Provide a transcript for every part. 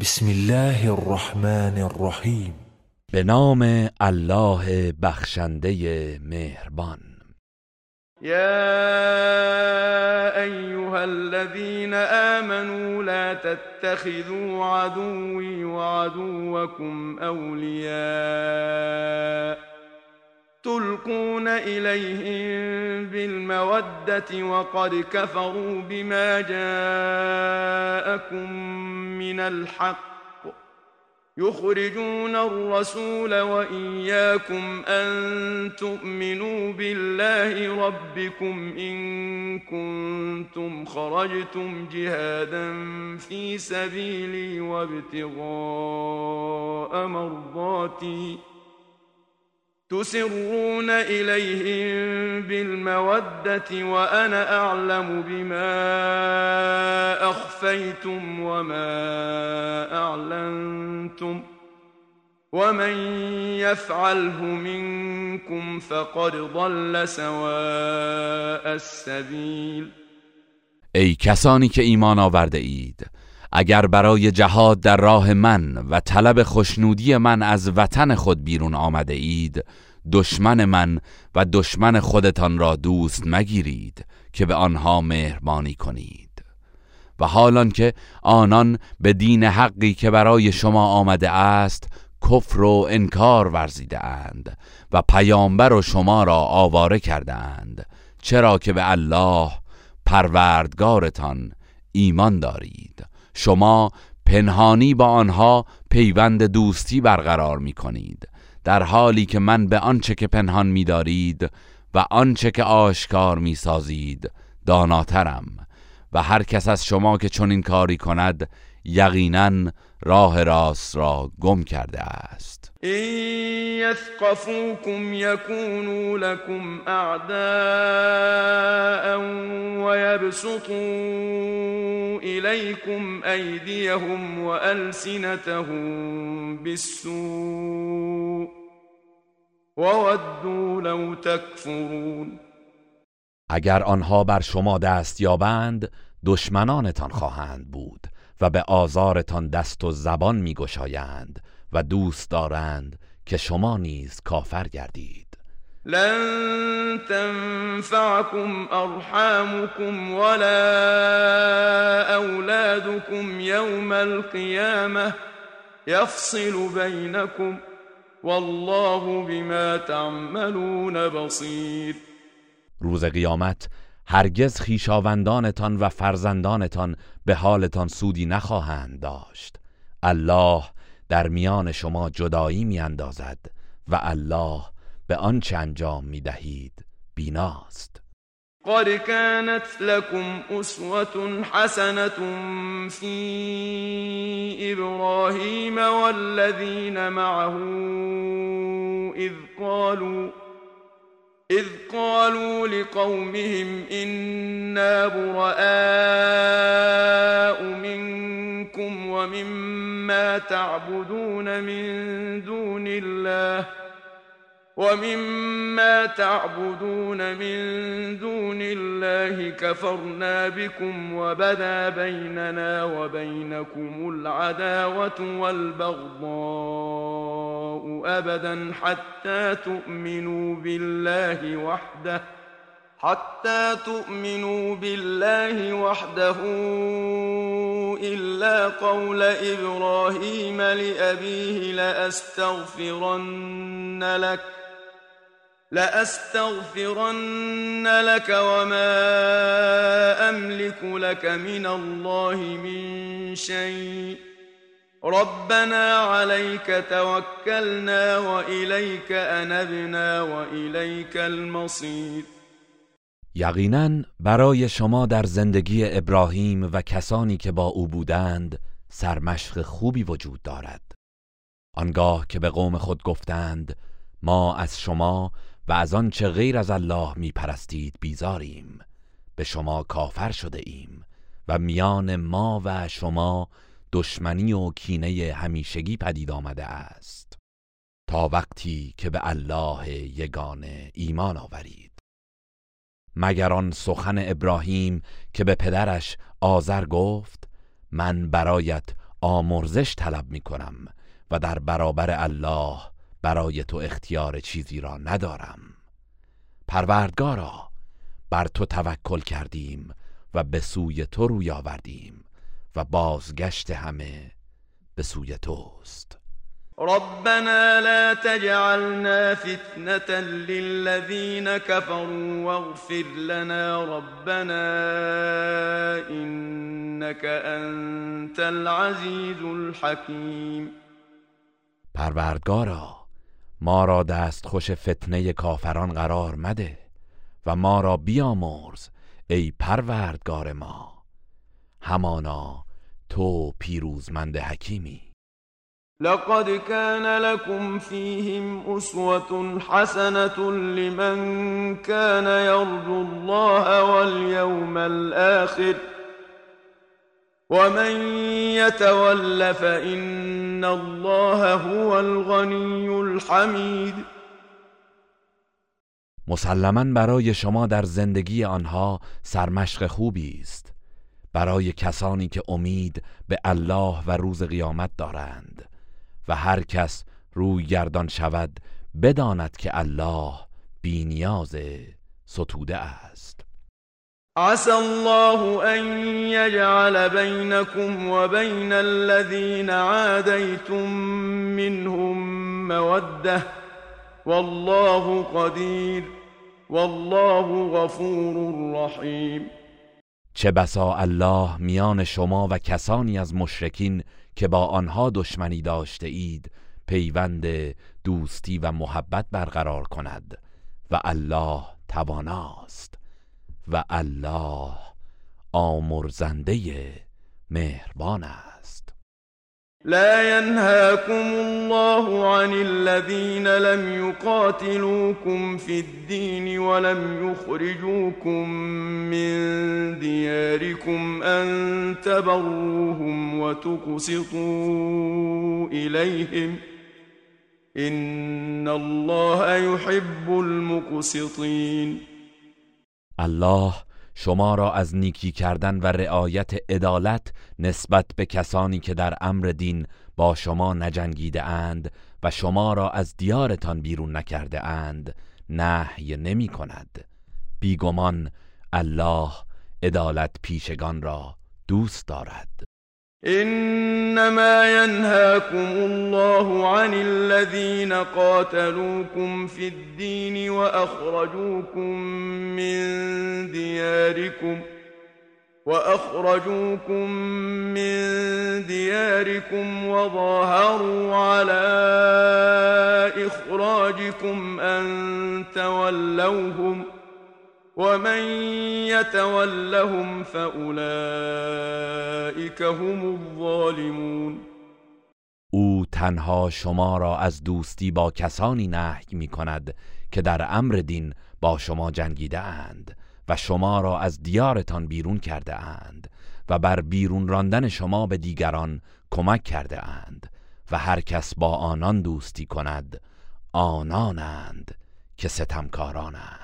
بسم الله الرحمن الرحیم. به نام الله بخشنده مهربان. يا أيها الذين آمنوا لا تتخذوا عدوي وعدوكم أولياء تلقون إليهم بالمودة وقد كفروا بما جاءكم من الحق يخرجون الرسول وإياكم أن تؤمنوا بالله ربكم إن كنتم خرجتم جهادا في سبيلي وابتغاء مرضاتي تسرون إليهم بالمودة وأنا أعلم بما أخفيتم وما أعلنتم ومن يفعله منكم فقد ضل سواء السبيل. ای کسانی که ایمان آورده اید، اگر برای جهاد در راه من و طلب خشنودی من از وطن خود بیرون آمده اید، دشمن من و دشمن خودتان را دوست مگیرید که به آنها مهربانی کنید، و حالان که آنان به دین حقی که برای شما آمده است کفر و انکار ورزیده اند و پیامبر و شما را آواره کرده اند، چرا که به الله پروردگارتان ایمان دارید. شما پنهانی با آنها پیوند دوستی برقرار می کنید، در حالی که من به آنچه که پنهان می دارید و آنچه که آشکار می سازید داناترم، و هر کس از شما که چنین کاری کند یقیناً راه راست را گم کرده است. این یثقفوکم یکونو لکم اعداء و یبسطو الیکم ایدیهم و السنتهم بالسوء و ودوا لو تکفرون. اگر آنها بر شما دست یابند دشمنانتان خواهند بود و به آزارتان دست و زبان می‌گشایند و دوست دارند که شما نیز کافر گردید. لن تنفعكم ارحامكم ولا اولادكم يوم القيامة يفصل بينكم والله بما تعملون بصير. روز قیامت هرگز خویشاوندانتان و فرزندانتان به حالتان سودی نخواهند داشت. الله در میان شما جدایی میاندازد و الله به آنچه انجام میدهید بیناست. قد كانت لكم أسوة حسنة في إبراهيم والذين معه إذ قالوا لقومهم إنا براء منكم ومما تعبدون من دون الله كفرنا بكم وبدا بيننا وبينكم العداوة والبغضاء أبدا حتى تؤمنوا بالله وحده إلا قول إبراهيم لأبيه لأستغفرن لك وما أملك لك من الله من شيء ربنا عليك توكلنا وإليك أنبنا وإليك المصير. یقیناً برای شما در زندگی ابراهیم و کسانی که با او بودند سرمشق خوبی وجود دارد. آنگاه که به قوم خود گفتند ما از شما و از آنچه غیر از الله می پرستید بیزاریم، به شما کافر شده ایم و میان ما و شما دشمنی و کینه همیشگی پدید آمده است، تا وقتی که به الله یگانه ایمان آورید. مگر آن سخن ابراهیم که به پدرش آزر گفت من برایت آمرزش طلب می کنم و در برابر الله برای تو اختیار چیزی را ندارم. پروردگارا، بر تو توکل کردیم و به سوی تو روی آوردیم و بازگشت همه به سوی توست. ربنا لا تجعلنا فتنة للذين كفروا واغفر لنا ربنا إنك أنت العزيز الحكيم. پروردگارا، ما را دستخوش فتنه کافران قرار مده و ما را بیامرز ای پروردگار ما، همانا تو پیروزمند حکیمی. لقد كان لكم فيهم أسوة حسنة لمن كان يرجو الله واليوم الآخر ومن يتول فإن الله هو الغني الحميد. مسلماً برای شما در زندگی آنها سرمشق خوبی است، برای کسانی که امید به الله و روز قیامت دارند. و هر کس روی گردان شود بداند که الله بی‌نیاز ستوده است. عسى الله ان یجعل بینکم و بین الذین عادیتم منهم موده والله قدیر والله غفور رحیم. چه بسا الله میان شما و کسانی از مشرکین که با آنها دشمنی داشته اید پیوند دوستی و محبت برقرار کند و الله تواناست و الله آمرزنده مهربان است. لا ینهاکم الله عن الذین لم یقاتلوکم فی الدین ولم یخرجوکم من دیارکم ان تبروهم و تقسطوا الیهم ان الله یحب المقسطین. الله شما را از نیکی کردن و رعایت عدالت نسبت به کسانی که در امر دین با شما نجنگیده اند و شما را از دیارتان بیرون نکرده اند نهی نمی کند. بیگمان الله عدالت پیشگان را دوست دارد. انما ينهاكم الله عن الذين قاتلوكم في الدين واخرجوكم من دياركم وظاهروا على اخراجكم ان تولوهم ومن يتولهم فأولئك هم الظالمون. او تنها شما را از دوستی با کسانی نهی می کند که در امر دین با شما جنگیده اند و شما را از دیارتان بیرون کرده اند و بر بیرون راندن شما به دیگران کمک کرده اند و هر کس با آنان دوستی کند آنانند که ستمکارانند.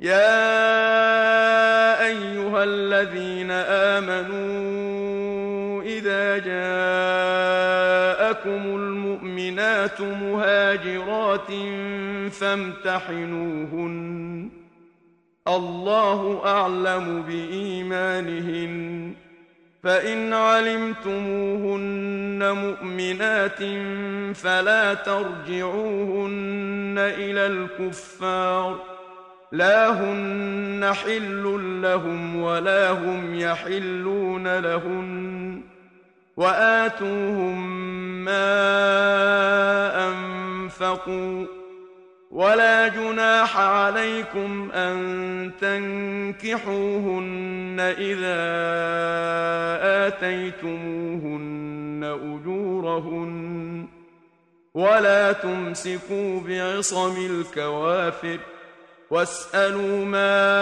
يا أيها الذين آمنوا إذا جاءكم المؤمنات مهاجرات فامتحنوهن الله أعلم بإيمانهن فإن علمتموهن مؤمنات فلا ترجعوهن إلى الكفار لا هن حل لهم ولا هم يحلون لهن وآتوهم ما أنفقوا ولا جناح عليكم أن تنكحوهن إذا آتيتموهن أجورهن ولا تمسكوا بعصم الكوافر واسألوا ما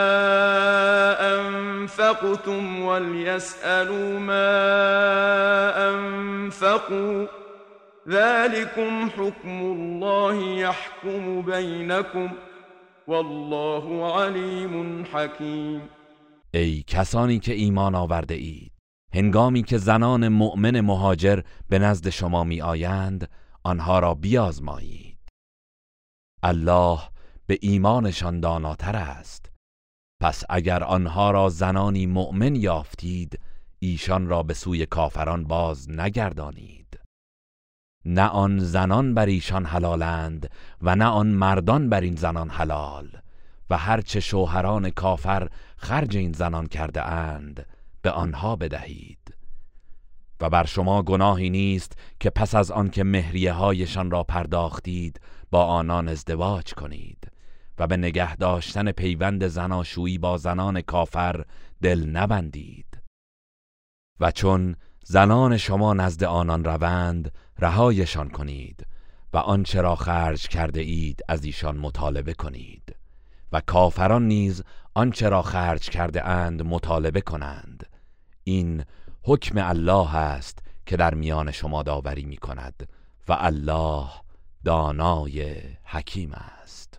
أنفقتم وليسألوا ما أنفقوا ذلكم حكم الله يحكم بينكم والله عليم حكيم. ای کسانی که ایمان آورده اید، هنگامی که زنان مؤمن مهاجر به نزد شما می آیند آنها را بیازمایید. الله به ایمانشان داناتر است. پس اگر آنها را زنانی مؤمن یافتید ایشان را به سوی کافران باز نگردانید. نه آن زنان بر ایشان حلالند و نه آن مردان بر این زنان حلال، و هرچه شوهران کافر خرج این زنان کرده اند به آنها بدهید. و بر شما گناهی نیست که پس از آنکه مهریه هایشان را پرداختید با آنان ازدواج کنید و به نگه داشتن پیوند زناشویی با زنان کافر دل نبندید. و چون زنان شما نزد آنان روند رهایشان کنید و آنچه را خرج کرده اید از ایشان مطالبه کنید، و کافران نیز آنچه را خرج کرده اند مطالبه کنند. این حکم الله است که در میان شما داوری می کند و الله دانای حکیم است.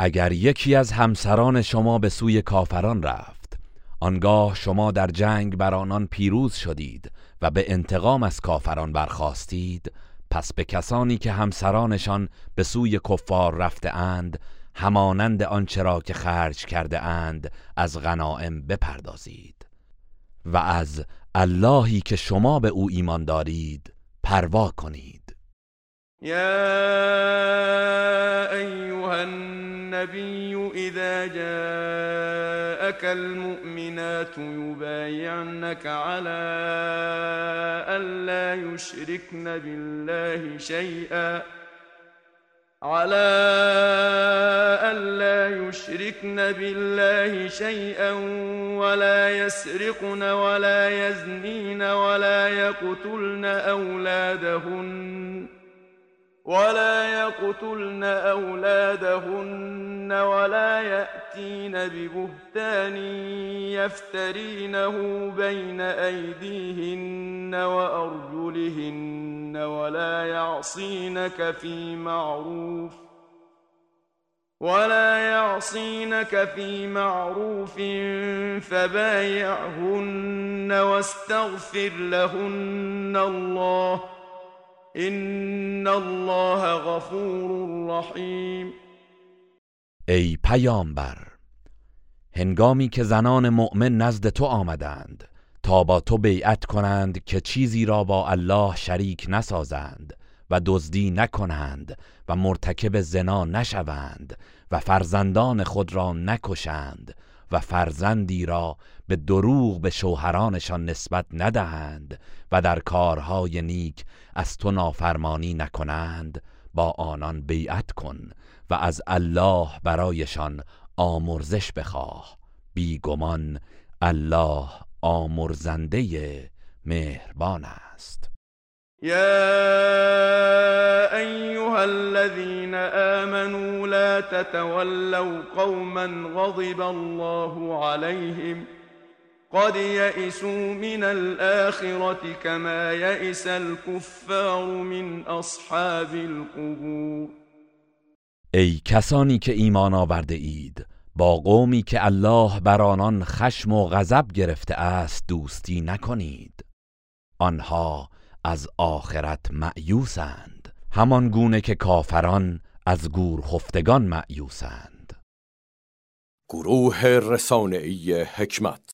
اگر یکی از همسران شما به سوی کافران رفت، آنگاه شما در جنگ بر آنان پیروز شدید و به انتقام از کافران برخاستید، پس به کسانی که همسرانشان به سوی کفار رفته اند همانند آنچه را که خرج کرده اند از غنائم بپردازید و از اللهی که شما به او ایمان دارید پروا کنید. يا أيها النبي إذا جاءك المؤمنات يبايعنك على ألا يشركن بالله شيئا ولا يسرقن ولا يزنين ولا يقتلن أولادهن ولا يأتين ببهتان يفترينه بين أيديهن وأرجلهن ولا يعصينك في معروف فبايعهن واستغفر لهن الله إن الله غفور رحیم. ای پیامبر، هنگامی که زنان مؤمن نزد تو آمدند تا با تو بیعت کنند که چیزی را با الله شریک نسازند و دزدی نکنند و مرتکب زنا نشوند و فرزندان خود را نکشند و فرزندی را به دروغ به شوهرانشان نسبت ندهند و در کارهای نیک از تو نافرمانی نکنند، با آنان بیعت کن و از الله برایشان آمرزش بخواه. بیگمان الله آمرزنده مهربان است. يا أيها الذين آمنوا لا تتولوا قوما غضب الله عليهم قد يئسوا من الآخرة كما يئس الكفار من أصحاب القبور. ای کسانی که ایمان آورده اید، با قومی که الله بر آنان خشم و غضب گرفته است دوستی نکنید. آنها از آخرت مأیوسند، همان گونه که کافران از گور خفتگان مأیوسند. گروه رسانه‌ای حکمت.